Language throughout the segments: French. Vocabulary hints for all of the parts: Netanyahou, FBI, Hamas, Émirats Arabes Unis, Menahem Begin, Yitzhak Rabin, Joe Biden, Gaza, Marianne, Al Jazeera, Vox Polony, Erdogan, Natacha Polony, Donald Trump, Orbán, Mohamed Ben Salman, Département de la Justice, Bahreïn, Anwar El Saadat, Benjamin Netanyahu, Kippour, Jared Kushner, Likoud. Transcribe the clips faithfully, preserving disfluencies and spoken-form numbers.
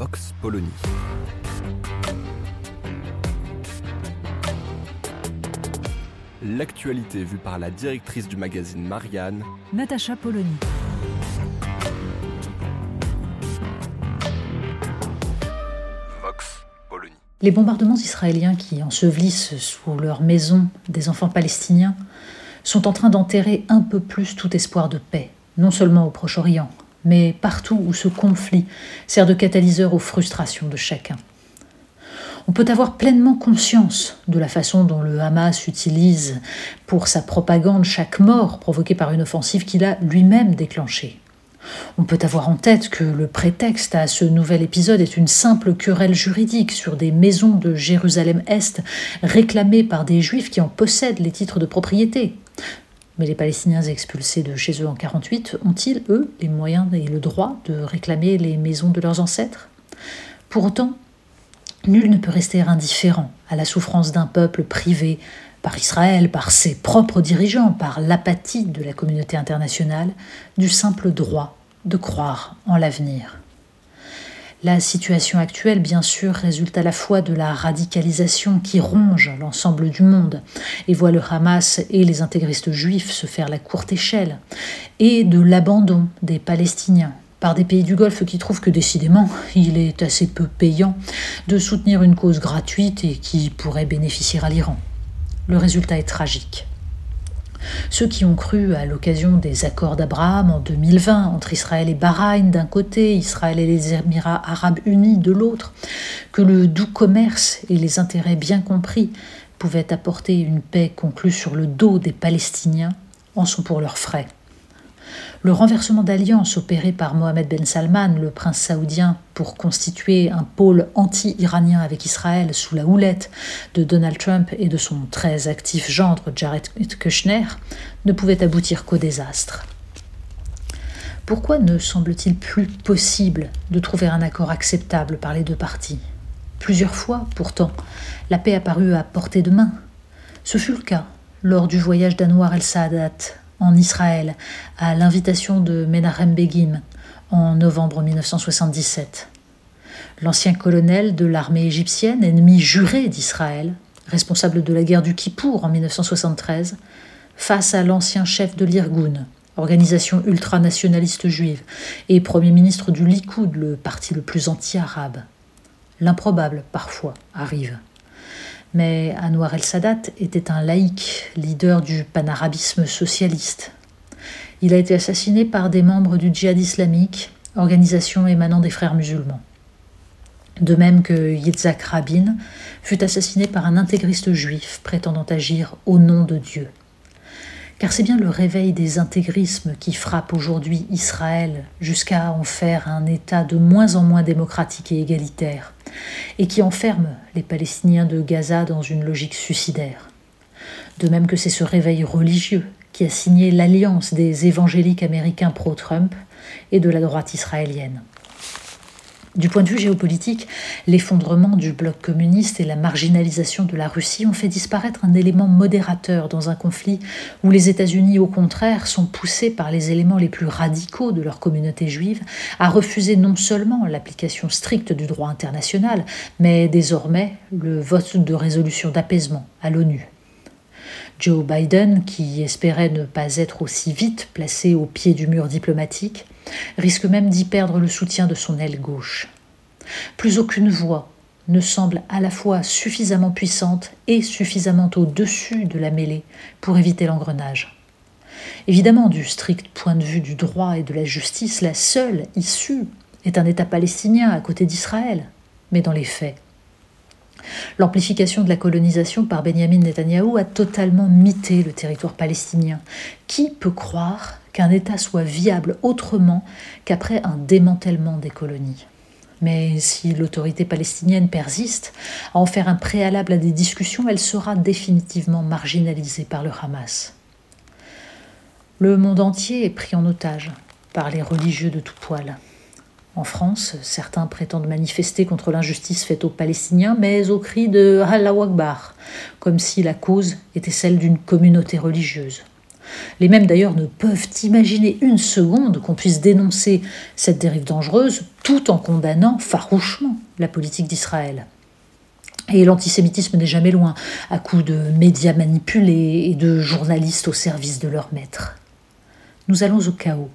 Vox Polony. L'actualité vue par la directrice du magazine Marianne, Natacha Polony. Vox Polony. Les bombardements israéliens qui ensevelissent sous leurs maisons des enfants palestiniens sont en train d'enterrer un peu plus tout espoir de paix, non seulement au Proche-Orient, mais partout où ce conflit sert de catalyseur aux frustrations de chacun. On peut avoir pleinement conscience de la façon dont le Hamas utilise pour sa propagande chaque mort provoquée par une offensive qu'il a lui-même déclenchée. On peut avoir en tête que le prétexte à ce nouvel épisode est une simple querelle juridique sur des maisons de Jérusalem-Est réclamées par des Juifs qui en possèdent les titres de propriété. Mais les Palestiniens expulsés de chez eux en mille neuf cent quarante-huit ont-ils, eux, les moyens et le droit de réclamer les maisons de leurs ancêtres ? Pour autant, nul ne peut rester indifférent à la souffrance d'un peuple privé par Israël, par ses propres dirigeants, par l'apathie de la communauté internationale, du simple droit de croire en l'avenir. La situation actuelle, bien sûr, résulte à la fois de la radicalisation qui ronge l'ensemble du monde et voit le Hamas et les intégristes juifs se faire la courte échelle, et de l'abandon des Palestiniens par des pays du Golfe qui trouvent que, décidément, il est assez peu payant de soutenir une cause gratuite et qui pourrait bénéficier à l'Iran. Le résultat est tragique. Ceux qui ont cru à l'occasion des accords d'Abraham en deux mille vingt entre Israël et Bahreïn d'un côté, Israël et les Émirats Arabes Unis de l'autre, que le doux commerce et les intérêts bien compris pouvaient apporter une paix conclue sur le dos des Palestiniens, en sont pour leurs frais. Le renversement d'alliance opéré par Mohamed Ben Salman, le prince saoudien, pour constituer un pôle anti-iranien avec Israël sous la houlette de Donald Trump et de son très actif gendre Jared Kushner, ne pouvait aboutir qu'au désastre. Pourquoi ne semble-t-il plus possible de trouver un accord acceptable par les deux parties ? Plusieurs fois, pourtant, la paix a paru à portée de main. Ce fut le cas lors du voyage d'Anwar El Saadat en Israël, à l'invitation de Menahem Begin, en novembre mille neuf cent soixante-dix-sept. L'ancien colonel de l'armée égyptienne, ennemi juré d'Israël, responsable de la guerre du Kippour en mille neuf cent soixante-treize, face à l'ancien chef de l'Irgun, organisation ultranationaliste juive, et premier ministre du Likoud, le parti le plus anti-arabe. L'improbable, parfois, arrive. Mais Anwar El Saadat était un laïc, leader du panarabisme socialiste. Il a été assassiné par des membres du djihad islamique, organisation émanant des frères musulmans. De même que Yitzhak Rabin fut assassiné par un intégriste juif prétendant agir au nom de Dieu. Car c'est bien le réveil des intégrismes qui frappe aujourd'hui Israël jusqu'à en faire un État de moins en moins démocratique et égalitaire, et qui enferme les Palestiniens de Gaza dans une logique suicidaire. De même que c'est ce réveil religieux qui a signé l'alliance des évangéliques américains pro-Trump et de la droite israélienne. Du point de vue géopolitique, l'effondrement du bloc communiste et la marginalisation de la Russie ont fait disparaître un élément modérateur dans un conflit où les États-Unis, au contraire, sont poussés par les éléments les plus radicaux de leur communauté juive à refuser non seulement l'application stricte du droit international, mais désormais le vote de résolution d'apaisement à l'ONU. Joe Biden, qui espérait ne pas être aussi vite placé au pied du mur diplomatique, risque même d'y perdre le soutien de son aile gauche. Plus aucune voix ne semble à la fois suffisamment puissante et suffisamment au-dessus de la mêlée pour éviter l'engrenage. Évidemment, du strict point de vue du droit et de la justice, la seule issue est un État palestinien à côté d'Israël, mais dans les faits, l'amplification de la colonisation par Benjamin Netanyahu a totalement mité le territoire palestinien. Qui peut croire qu'un État soit viable autrement qu'après un démantèlement des colonies. Mais si l'autorité palestinienne persiste à en faire un préalable à des discussions, elle sera définitivement marginalisée par le Hamas. Le monde entier est pris en otage par les religieux de tout poil. En France, certains prétendent manifester contre l'injustice faite aux Palestiniens, mais au cri de « Allahu Akbar », comme si la cause était celle d'une communauté religieuse. Les mêmes d'ailleurs ne peuvent imaginer une seconde qu'on puisse dénoncer cette dérive dangereuse tout en condamnant farouchement la politique d'Israël. Et l'antisémitisme n'est jamais loin, à coups de médias manipulés et de journalistes au service de leur maître. Nous allons au chaos.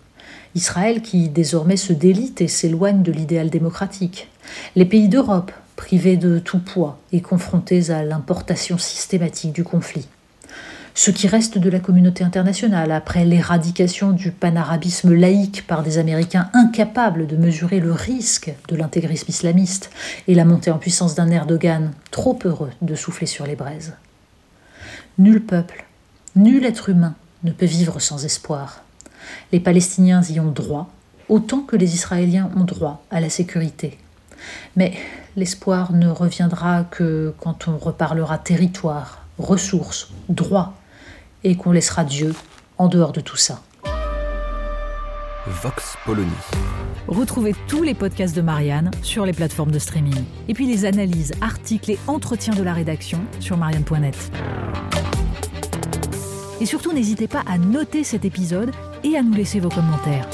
Israël qui désormais se délite et s'éloigne de l'idéal démocratique. Les pays d'Europe privés de tout poids et confrontés à l'importation systématique du conflit. Ce qui reste de la communauté internationale après l'éradication du panarabisme laïque par des Américains incapables de mesurer le risque de l'intégrisme islamiste et la montée en puissance d'un Erdogan trop heureux de souffler sur les braises. Nul peuple, nul être humain ne peut vivre sans espoir. Les Palestiniens y ont droit, autant que les Israéliens ont droit à la sécurité. Mais l'espoir ne reviendra que quand on reparlera territoire, ressources, droits, et qu'on laissera Dieu en dehors de tout ça. Vox Polony. Retrouvez tous les podcasts de Marianne sur les plateformes de streaming. Et puis les analyses, articles et entretiens de la rédaction sur marianne point net. Et surtout, n'hésitez pas à noter cet épisode et à nous laisser vos commentaires.